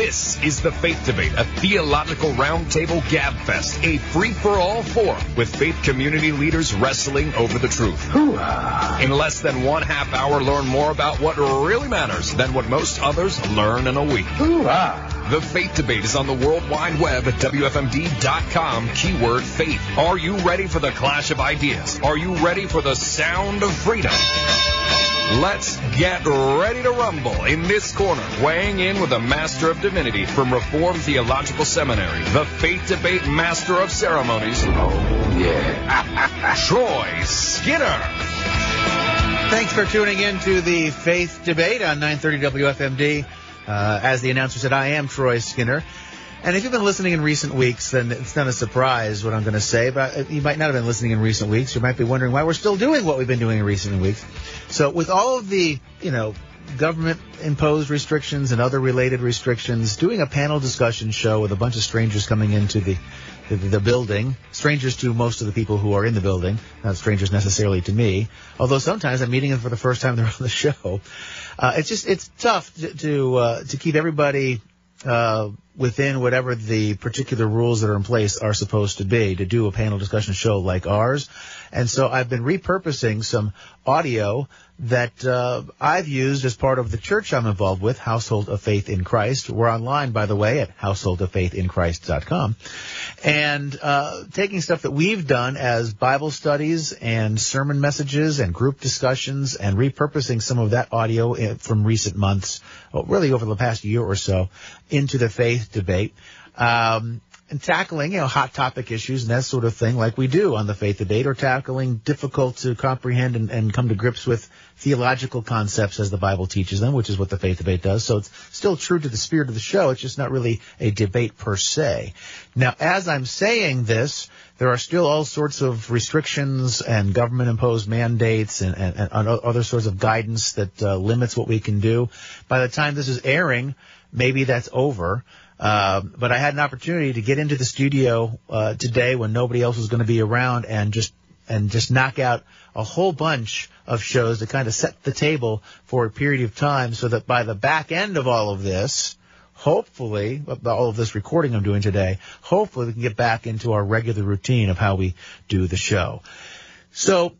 This is The Faith Debate, a theological roundtable gabfest, a free-for-all forum with faith community leaders wrestling over the truth. In less than 1/2 hour, learn more about what really matters than what most others learn in a week. The Faith Debate is on the World Wide Web at WFMD.com, keyword faith. Are you ready for the clash of ideas? Are you ready for the sound of freedom? Let's get ready to rumble in this corner, weighing in with a master of divinity from Reformed Theological Seminary, the Faith Debate Master of Ceremonies, Troy Skinner. Thanks for tuning in to the Faith Debate on 930 WFMD. As the announcer said, I am Troy Skinner. And if you've been listening in recent weeks, then it's not a surprise what I'm going to say, but you might not have been listening in recent weeks. You might be wondering why we're still doing what we've been doing in recent weeks. So with all of the, government-imposed restrictions and other related restrictions, doing a panel discussion show with a bunch of strangers coming into the building, strangers to most of the people who are in the building, not strangers necessarily to me, although sometimes I'm meeting them for the first time they're on the show. It's tough to keep everybody within whatever the particular rules that are in place are supposed to be to do a panel discussion show like ours. And so I've been repurposing some audio that I've used as part of the church I'm involved with, Household of Faith in Christ. We're online, by the way, at householdoffaithinchrist.com. And taking stuff that we've done as Bible studies and sermon messages and group discussions and repurposing some of that audio from recent months, really over the past year or so, into the Faith Debate, and tackling, hot topic issues and that sort of thing like we do on the Faith Debate, or tackling difficult to comprehend and come to grips with theological concepts as the Bible teaches them, which is what the Faith Debate does. So it's still true to the spirit of the show. It's just not really a debate per se. Now, as I'm saying this, there are still all sorts of restrictions and government-imposed mandates and other sorts of guidance that limits what we can do. By the time this is airing, maybe that's over. But I had an opportunity to get into the studio today when nobody else was going to be around and just knock out a whole bunch of shows to kind of set the table for a period of time so that by the back end of all of this, hopefully, all of this recording I'm doing today, hopefully we can get back into our regular routine of how we do the show. So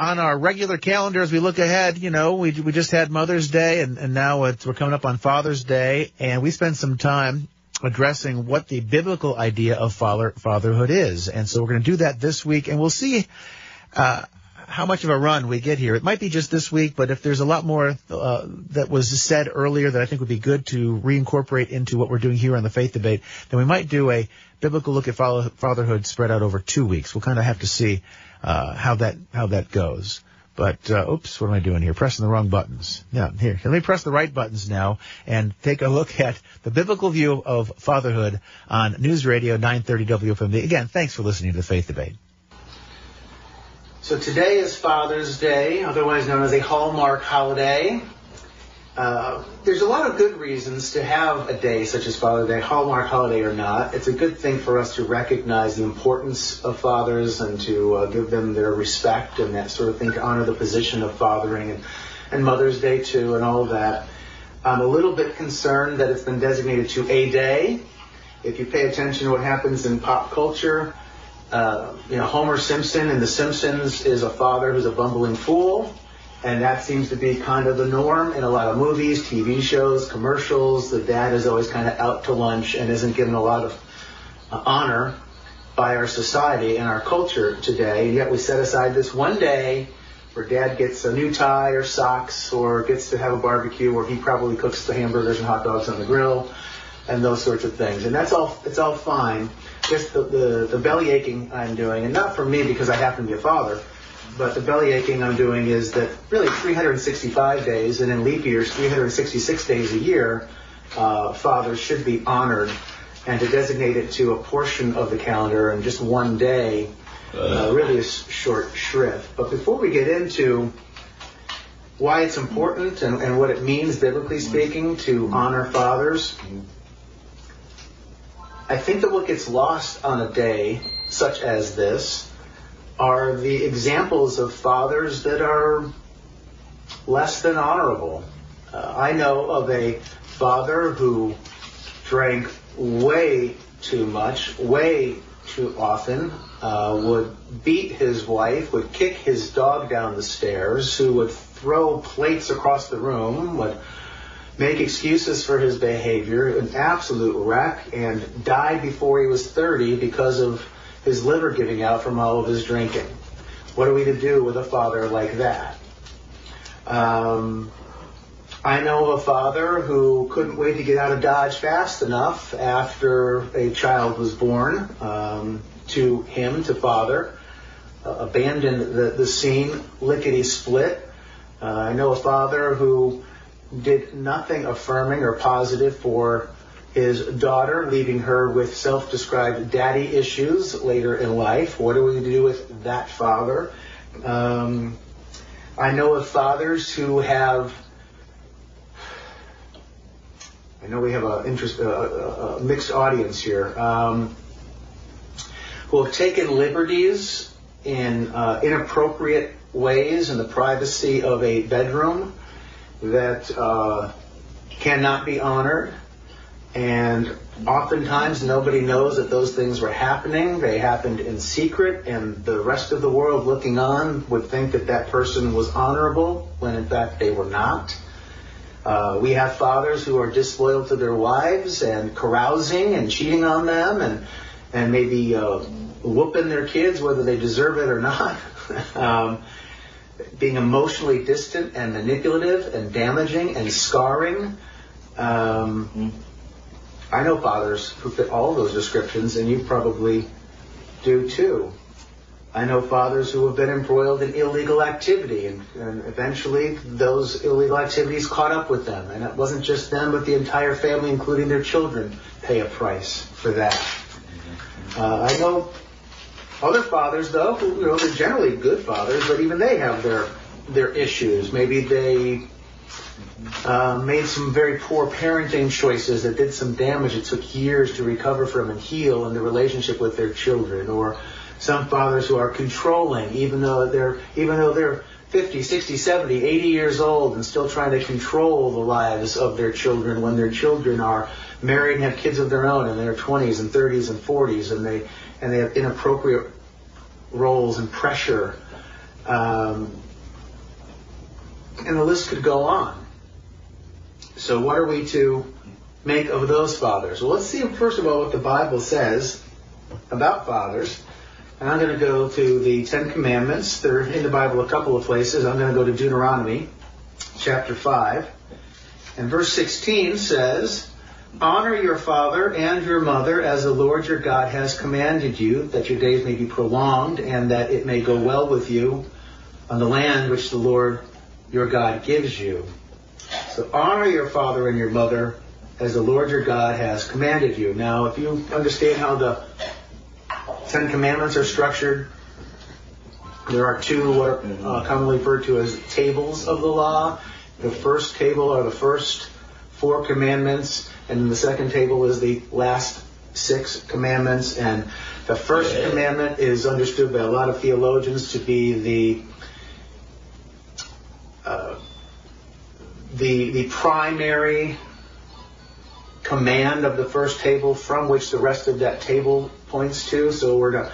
on our regular calendar, as we look ahead, we just had Mother's Day, and now we're coming up on Father's Day, and we spend some time addressing what the biblical idea of fatherhood is. And so we're going to do that this week, and we'll see how much of a run we get here. It might be just this week, but if there's a lot more that was said earlier that I think would be good to reincorporate into what we're doing here on the Faith Debate, then we might do a biblical look at fatherhood spread out over 2 weeks. We'll kind of have to see how that goes. But, oops, what am I doing here? Pressing the wrong buttons. Yeah, here. Let me press the right buttons now and take a look at the biblical view of fatherhood on News Radio 930 WFMD. Again, thanks for listening to the Faith Debate. So today is Father's Day, otherwise known as a Hallmark holiday. There's a lot of good reasons to have a day such as Father's Day, Hallmark holiday or not. It's a good thing for us to recognize the importance of fathers and to give them their respect and that sort of thing, to honor the position of fathering, and Mother's Day too and all of that. I'm a little bit concerned that it's been designated to a day. If you pay attention to what happens in pop culture, Homer Simpson in The Simpsons is a father who's a bumbling fool. And that seems to be kind of the norm in a lot of movies, TV shows, commercials. The dad is always kind of out to lunch and isn't given a lot of honor by our society and our culture today. And yet we set aside this one day where dad gets a new tie or socks or gets to have a barbecue where he probably cooks the hamburgers and hot dogs on the grill and those sorts of things. And that's all. It's all fine. Just the belly aching I'm doing, and not for me because I happen to be a father, but the belly aching I'm doing is that really 365 days, and in leap years, 366 days a year, fathers should be honored, and to designate it to a portion of the calendar and just one day really is short shrift. But before we get into why it's important and what it means, biblically speaking, to honor fathers, I think that what gets lost on a day such as this are the examples of fathers that are less than honorable. I know of a father who drank way too much, way too often, would beat his wife, would kick his dog down the stairs, who would throw plates across the room, would make excuses for his behavior, an absolute wreck, and died before he was 30 because of his liver giving out from all of his drinking. What are we to do with a father like that? I know of a father who couldn't wait to get out of Dodge fast enough after a child was born to him, to father, abandoned the scene, lickety-split. I know a father who did nothing affirming or positive for his daughter, leaving her with self-described daddy issues later in life. What are we to do with that father? I know of fathers who have... I know we have a mixed audience here, who have taken liberties in inappropriate ways in the privacy of a bedroom that cannot be honored, and oftentimes nobody knows that those things were happening. They happened in secret, and the rest of the world looking on would think that that person was honorable when in fact they were not. We have fathers who are disloyal to their wives and carousing and cheating on them and maybe whooping their kids whether they deserve it or not, being emotionally distant and manipulative and damaging and scarring. I know fathers who fit all those descriptions, and you probably do too. I know fathers who have been embroiled in illegal activity, and eventually those illegal activities caught up with them. And it wasn't just them, but the entire family, including their children, pay a price for that. I know other fathers, though, who, they're generally good fathers, but even they have their issues. Maybe they made some very poor parenting choices that did some damage. It took years to recover from and heal in the relationship with their children, or... some fathers who are controlling, even though they're 50, 60, 70, 80 years old and still trying to control the lives of their children when their children are married and have kids of their own in their 20s and 30s and 40s, and they have inappropriate roles and pressure. And the list could go on. So what are we to make of those fathers? Well, let's see, first of all, what the Bible says about fathers. And I'm going to go to the Ten Commandments. They're in the Bible a couple of places. I'm going to go to Deuteronomy chapter 5. And verse 16 says, "Honor your father and your mother as the Lord your God has commanded you, that your days may be prolonged and that it may go well with you on the land which the Lord your God gives you." So honor your father and your mother as the Lord your God has commanded you. Now, if you understand how the Ten Commandments are structured, there are two what are commonly referred to as tables of the law. The first table are the first four commandments, and the second table is the last six commandments. And the first commandment is understood by a lot of theologians to be the primary command of the first table from which the rest of that table points to. So we're to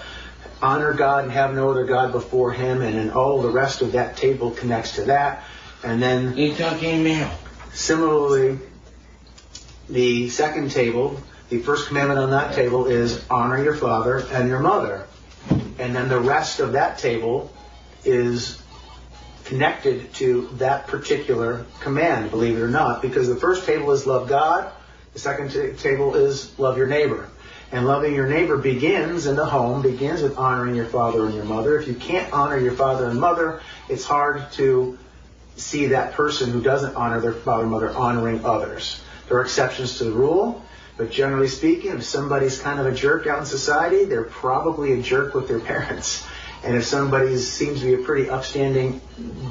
honor God and have no other God before him, and then all the rest of that table connects to that. And then similarly, the second table, the first commandment on that table is honor your father and your mother. And then the rest of that table is connected to that particular command, believe it or not, because the first table is love God. The second table is love your neighbor. And loving your neighbor begins in the home, begins with honoring your father and your mother. If you can't honor your father and mother, it's hard to see that person who doesn't honor their father and mother honoring others. There are exceptions to the rule, but generally speaking, if somebody's kind of a jerk out in society, they're probably a jerk with their parents. And if somebody seems to be a pretty upstanding,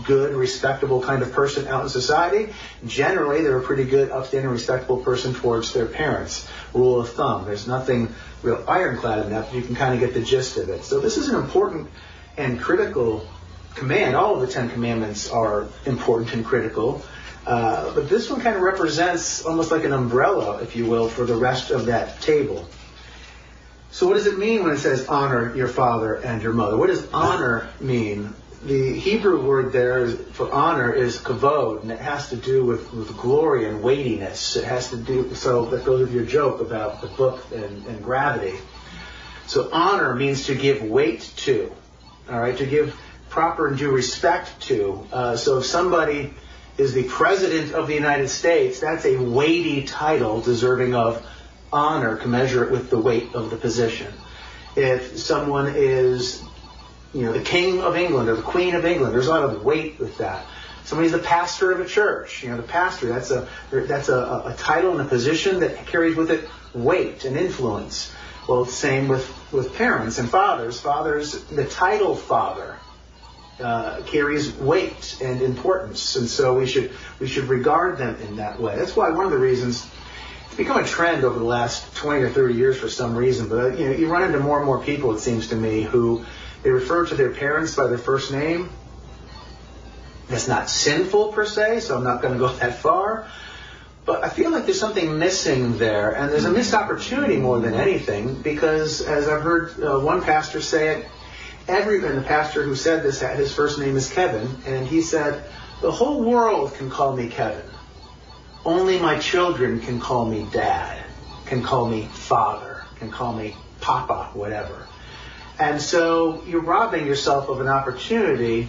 good, respectable kind of person out in society, generally they're a pretty good, upstanding, respectable person towards their parents. Rule of thumb. There's nothing real ironclad in that, but you can kind of get the gist of it. So this is an important and critical command. All of the Ten Commandments are important and critical. But this one kind of represents almost like an umbrella, if you will, for the rest of that table. So what does it mean when it says honor your father and your mother? What does honor mean? The Hebrew word there for honor is kavod, and it has to do with glory and weightiness. It has to do, so that goes with your joke about the book and gravity. So honor means to give weight to, all right, to give proper and due respect to. So if somebody is the President of the United States, that's a weighty title deserving of honor, commensurate with the weight of the position. If someone is, you know, the King of England or the Queen of England, there's a lot of weight with that. Somebody's the pastor of a church, you know, the pastor, that's a title and a position that carries with it weight and influence. Well, same with parents and fathers. Fathers, the title father carries weight and importance, and so we should regard them in that way. That's why one of the reasons it's become a trend over the last 20 or 30 years for some reason. But you know, you run into more and more people, it seems to me, who they refer to their parents by their first name. That's not sinful per se, so I'm not going to go that far. But I feel like there's something missing there, and there's a missed opportunity more than anything, because as I've heard one pastor say it, and the pastor who said this, his first name is Kevin, and he said, the whole world can call me Kevin. Only my children can call me Dad, can call me Father, can call me Papa, whatever. And so you're robbing yourself of an opportunity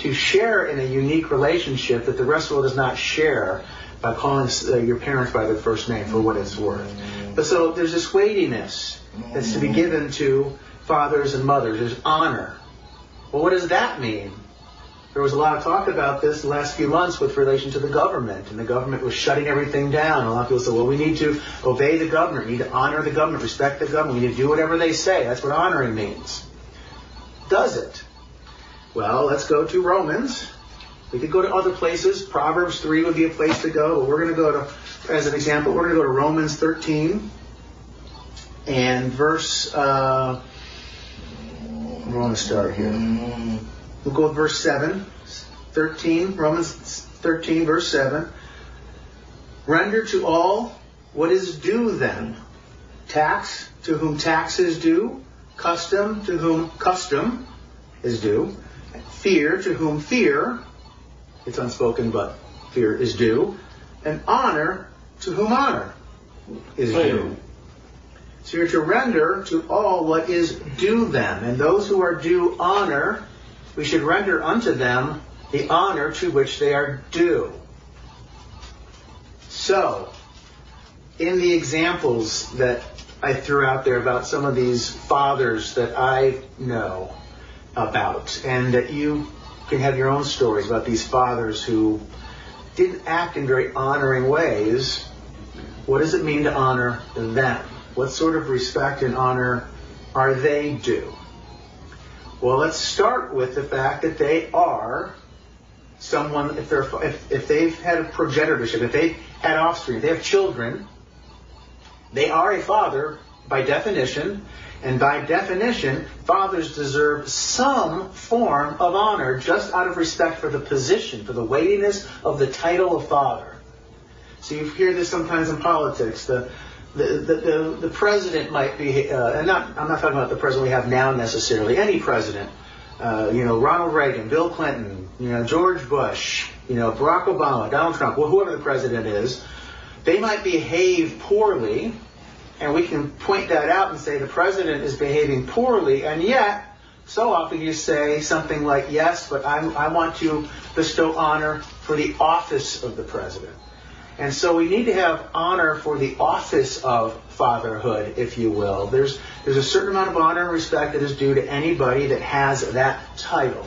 to share in a unique relationship that the rest of the world does not share, by calling your parents by their first name, for what it's worth. But so there's this weightiness that's to be given to fathers and mothers. There's honor. Well, what does that mean? There was a lot of talk about this the last few months with relation to the government, and the government was shutting everything down. A lot of people said, well, we need to obey the government, we need to honor the government, respect the government, we need to do whatever they say. That's what honoring means. Does it? Well, let's go to Romans. We could go to other places. Proverbs 3 would be a place to go. But we're going to go to, as an example, we're going to go to Romans 13 and verse, we're going to start here. We'll go with verse 7, 13, Romans 13, verse 7. Render to all what is due them. Tax to whom tax is due. Custom to whom custom is due. Fear to whom fear. It's unspoken, but fear is due. And honor to whom honor is due. So you're to render to all what is due them. And those who are due honor, we should render unto them the honor to which they are due. So, in the examples that I threw out there about some of these fathers that I know about, and that you can have your own stories about these fathers who didn't act in very honoring ways. What does it mean to honor them? What sort of respect and honor are they due? Well, let's start with the fact that they are someone, if they've had a progenitorship, if they've had offspring, if they have children, they are a father by definition. And by definition, fathers deserve some form of honor just out of respect for the position, for the weightiness of the title of father. So you hear this sometimes in politics. The president might be, I'm not talking about the president we have now necessarily, any president, you know, Ronald Reagan, Bill Clinton, you know, George Bush, you know, Barack Obama, Donald Trump, well, whoever the president is, they might behave poorly. And we can point that out and say the president is behaving poorly, and yet so often you say something like, yes, but I want to bestow honor for the office of the president. And so we need to have honor for the office of fatherhood, if you will. There's a certain amount of honor and respect that is due to anybody that has that title.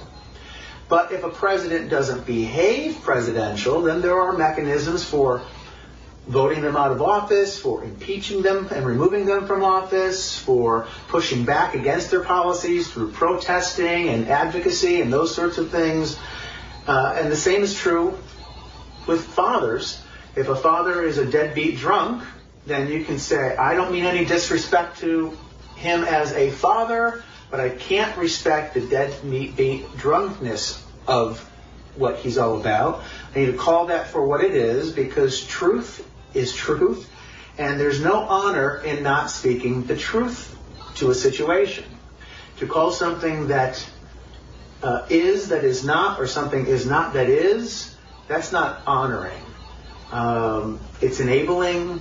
But if a president doesn't behave presidential, then there are mechanisms for voting them out of office, for impeaching them and removing them from office, for pushing back against their policies through protesting and advocacy and those sorts of things. And the same is true with fathers. If a father is a deadbeat drunk, then you can say, I don't mean any disrespect to him as a father, but I can't respect the deadbeat drunkenness of what he's all about. I need to call that for what it is, because truth is truth, and there's no honor in not speaking the truth to a situation. To call something that is not, or something is not that is, that's not honoring. It's enabling.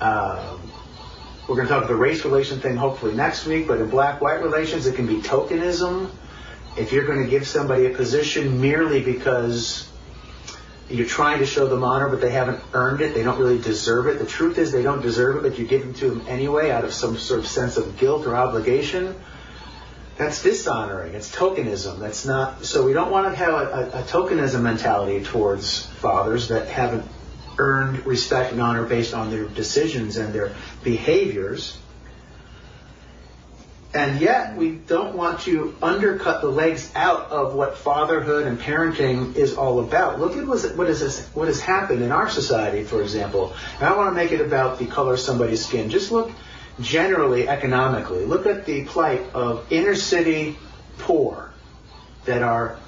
We're going to talk about the race relation thing hopefully next week, but in black-white relations it can be tokenism. If you're going to give somebody a position merely because you're trying to show them honor, but they haven't earned it, they don't really deserve it. The truth is they don't deserve it, but you give them to them anyway out of some sort of sense of guilt or obligation. That's dishonoring. It's tokenism. That's not. So we don't want to have a tokenism mentality towards fathers that haven't earned respect and honor based on their decisions and their behaviors. And yet we don't want to undercut the legs out of what fatherhood and parenting is all about. Look at what has happened in our society, for example. And I don't want to make it about the color of somebody's skin. Just look generally economically. Look at the plight of inner city poor that are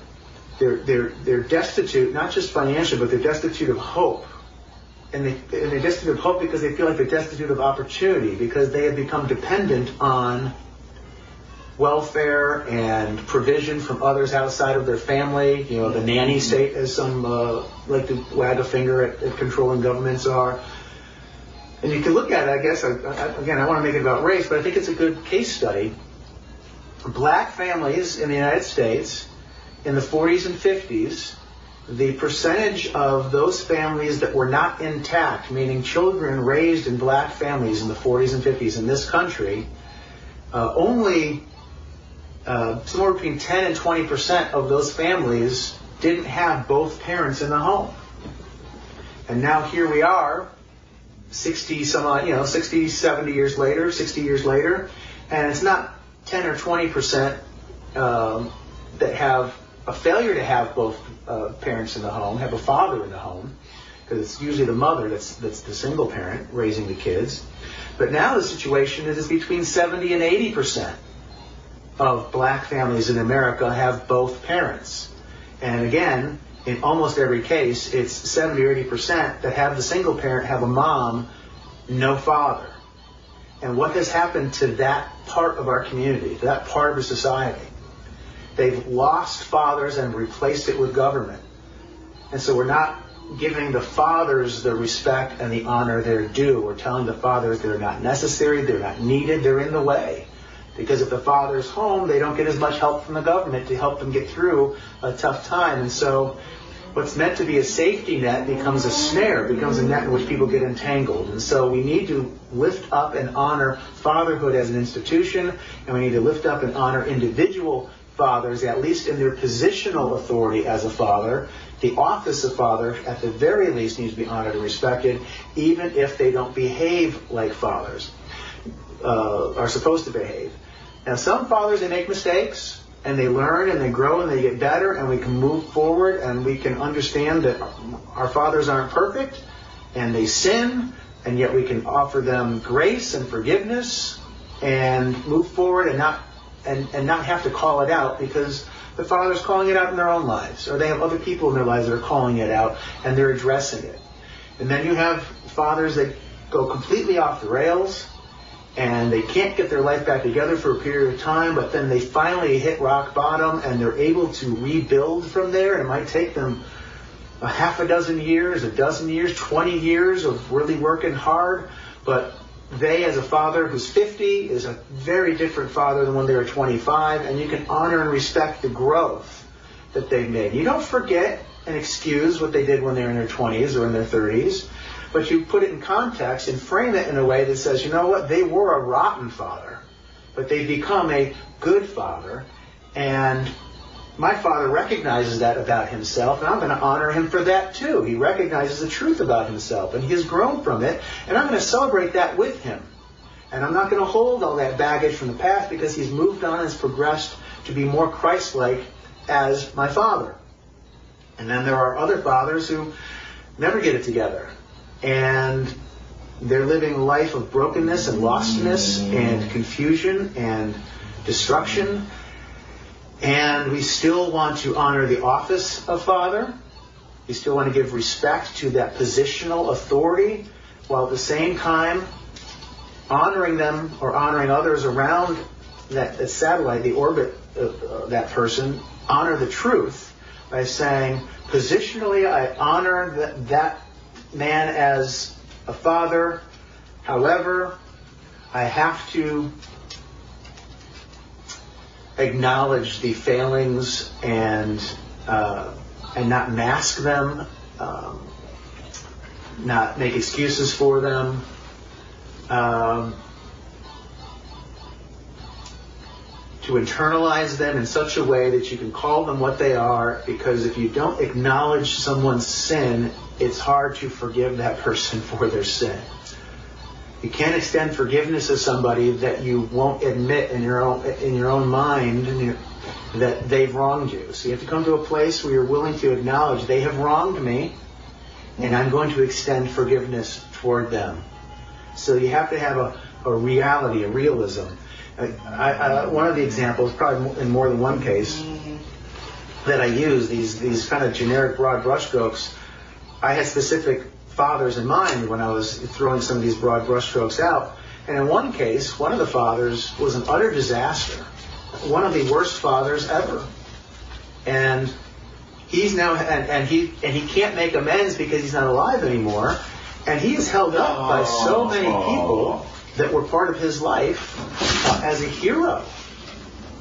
they're destitute, not just financially, but they're destitute of hope. And they're destitute of hope because they feel like they're destitute of opportunity, because they have become dependent on welfare and provision from others outside of their family. You know, the nanny state, as some like to wag a finger at controlling governments are. And you can look at it, I guess, again, I want to make it about race, but I think it's a good case study. Black families in the United States in the 40s and 50s, the percentage of those families that were not intact, meaning children raised in black families in the 40s and 50s in this country, only somewhere between 10 and 20% of those families didn't have both parents in the home. And now here we are, 60 years later, and it's not 10 or 20% that have a failure to have both parents in the home, have a father in the home, because it's usually the mother that's the single parent raising the kids. But now the situation is between 70 and 80% of black families in America have both parents. And again, in almost every case, it's 70 or 80% that have the single parent, have a mom, no father. And what has happened to that part of our community, to that part of our society? They've lost fathers and replaced it with government. And so we're not giving the fathers the respect and the honor they're due. We're telling the fathers they're not necessary, they're not needed, they're in the way. Because if the father's home, they don't get as much help from the government to help them get through a tough time. And so what's meant to be a safety net becomes a snare, becomes a net in which people get entangled. And so we need to lift up and honor fatherhood as an institution, and we need to lift up and honor individual fathers, at least in their positional authority as a father. The office of father, at the very least, needs to be honored and respected, even if they don't behave like fathers are supposed to behave. Now, some fathers, they make mistakes, and they learn, and they grow, and they get better, and we can move forward, and we can understand that our fathers aren't perfect, and they sin, and yet we can offer them grace and forgiveness, and move forward, and not have to call it out, because the father's calling it out in their own lives, or they have other people in their lives that are calling it out and they're addressing it. And then you have fathers that go completely off the rails and they can't get their life back together for a period of time, but then they finally hit rock bottom and they're able to rebuild from there. It might take them a half a dozen years, a dozen years, 20 years of really working hard, but they, as a father who's 50, is a very different father than when they were 25, and you can honor and respect the growth that they've made. You don't forget and excuse what they did when they were in their 20s or in their 30s, but you put it in context and frame it in a way that says, you know what, they were a rotten father, but they've become a good father, and my father recognizes that about himself, and I'm going to honor him for that too. He recognizes the truth about himself, and he has grown from it, and I'm going to celebrate that with him. And I'm not going to hold all that baggage from the past, because he's moved on and has progressed to be more Christ-like as my father. And then there are other fathers who never get it together, and they're living a life of brokenness and lostness and confusion and destruction. And we still want to honor the office of father. We still want to give respect to that positional authority, while at the same time honoring them or honoring others around that satellite, the orbit of that person. Honor the truth by saying, positionally, I honor that man as a father. However, I have to acknowledge the failings and not mask them, not make excuses for them. To internalize them in such a way that you can call them what they are, because if you don't acknowledge someone's sin, it's hard to forgive that person for their sin. You can't extend forgiveness to somebody that you won't admit in your own mind that they've wronged you. So you have to come to a place where you're willing to acknowledge they have wronged me, and I'm going to extend forgiveness toward them. So you have to have a reality, a realism. One of the examples, probably in more than one case, that I use, these kind of generic broad brush strokes, I had specific fathers in mind when I was throwing some of these broad brush strokes out. And in one case, one of the fathers was an utter disaster, one of the worst fathers ever. And he's now, and he can't make amends because he's not alive anymore. And he is held up by so many people that were part of his life as a hero,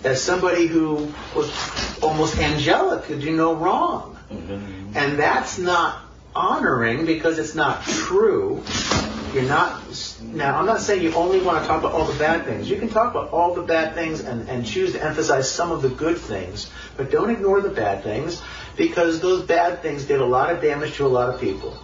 as somebody who was almost angelic, who did no wrong. Mm-hmm. And that's not honoring, because it's not true. You're not. Now, I'm not saying you only want to talk about all the bad things. You can talk about all the bad things and choose to emphasize some of the good things, but don't ignore the bad things, because those bad things did a lot of damage to a lot of people.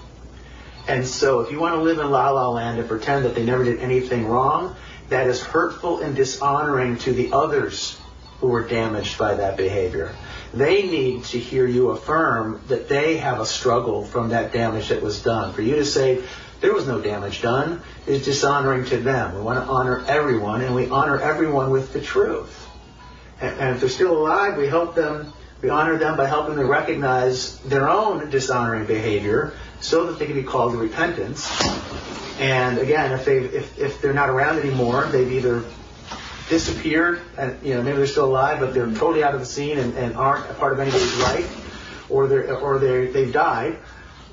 And so if you want to live in La La Land and pretend that they never did anything wrong, that is hurtful and dishonoring to the others who were damaged by that behavior. They need to hear you affirm that they have a struggle from that damage that was done. For you to say, there was no damage done, is dishonoring to them. We want to honor everyone, and we honor everyone with the truth. And if they're still alive, we help them. We honor them by helping them recognize their own dishonoring behavior, so that they can be called to repentance. And again, if they're not around anymore, they've either disappeared, and maybe they're still alive, but they're totally out of the scene and aren't a part of anybody's life, or they've died.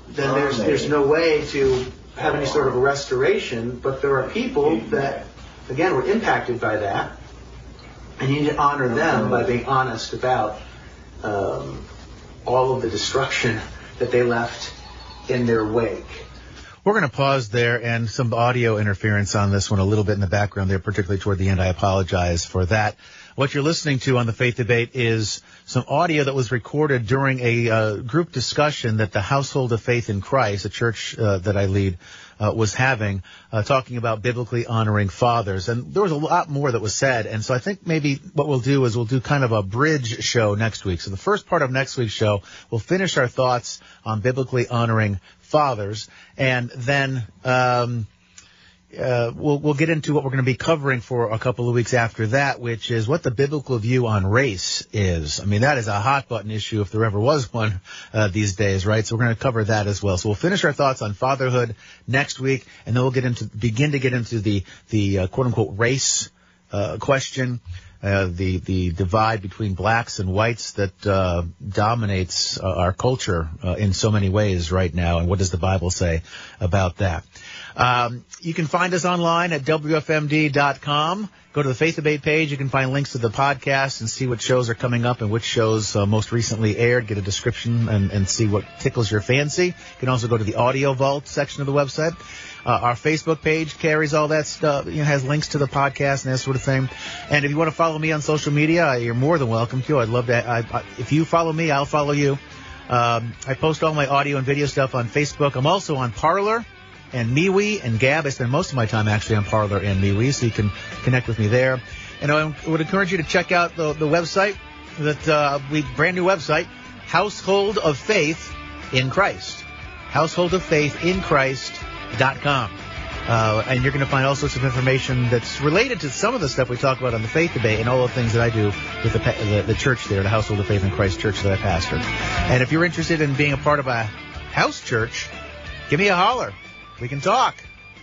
Then there's no way to have any sort of a restoration. But there are people that, again, were impacted by that, and you need to honor them by being honest about all of the destruction that they left in their wake. We're going to pause there, and some audio interference on this one a little bit in the background there, particularly toward the end. I apologize for that. What you're listening to on The Faith Debate is some audio that was recorded during a group discussion that the Household of Faith in Christ, a church that I lead, was having, talking about biblically honoring fathers. And there was a lot more that was said. And so I think maybe what we'll do is we'll do kind of a bridge show next week. So the first part of next week's show, we'll finish our thoughts on biblically honoring fathers. And then we'll get into what we're going to be covering for a couple of weeks after that, which is what the biblical view on race is. I mean, that is a hot-button issue if there ever was one these days, right? So we're going to cover that as well. So we'll finish our thoughts on fatherhood next week, and then we'll begin to get into the quote-unquote race question, the divide between blacks and whites that dominates our culture in so many ways right now, and what does the Bible say about that? You can find us online at WFMD.com. Go to the Faith Debate page. You can find links to the podcast and see what shows are coming up and which shows most recently aired. Get a description and see what tickles your fancy. You can also go to the Audio Vault section of the website. Our Facebook page carries all that stuff, has links to the podcast and that sort of thing. And if you want to follow me on social media, you're more than welcome to. I'd love to. If you follow me, I'll follow you. I post all my audio and video stuff on Facebook. I'm also on Parler and MeWe and Gab. I spend most of my time actually on Parler and MeWe, so you can connect with me there. And I would encourage you to check out the website, brand new website, Household of Faith in Christ, householdoffaithinchrist.com. And you're going to find all sorts of information that's related to some of the stuff we talk about on the faith debate and all the things that I do with the church there, the Household of Faith in Christ church that I pastor. And if you're interested in being a part of a house church, give me a holler. We can talk,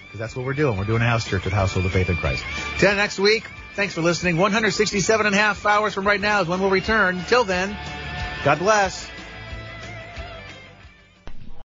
because that's what we're doing. We're doing a house church at Household of Faith in Christ. Till next week, thanks for listening. 167 and a half hours from right now is when we'll return. Till then, God bless.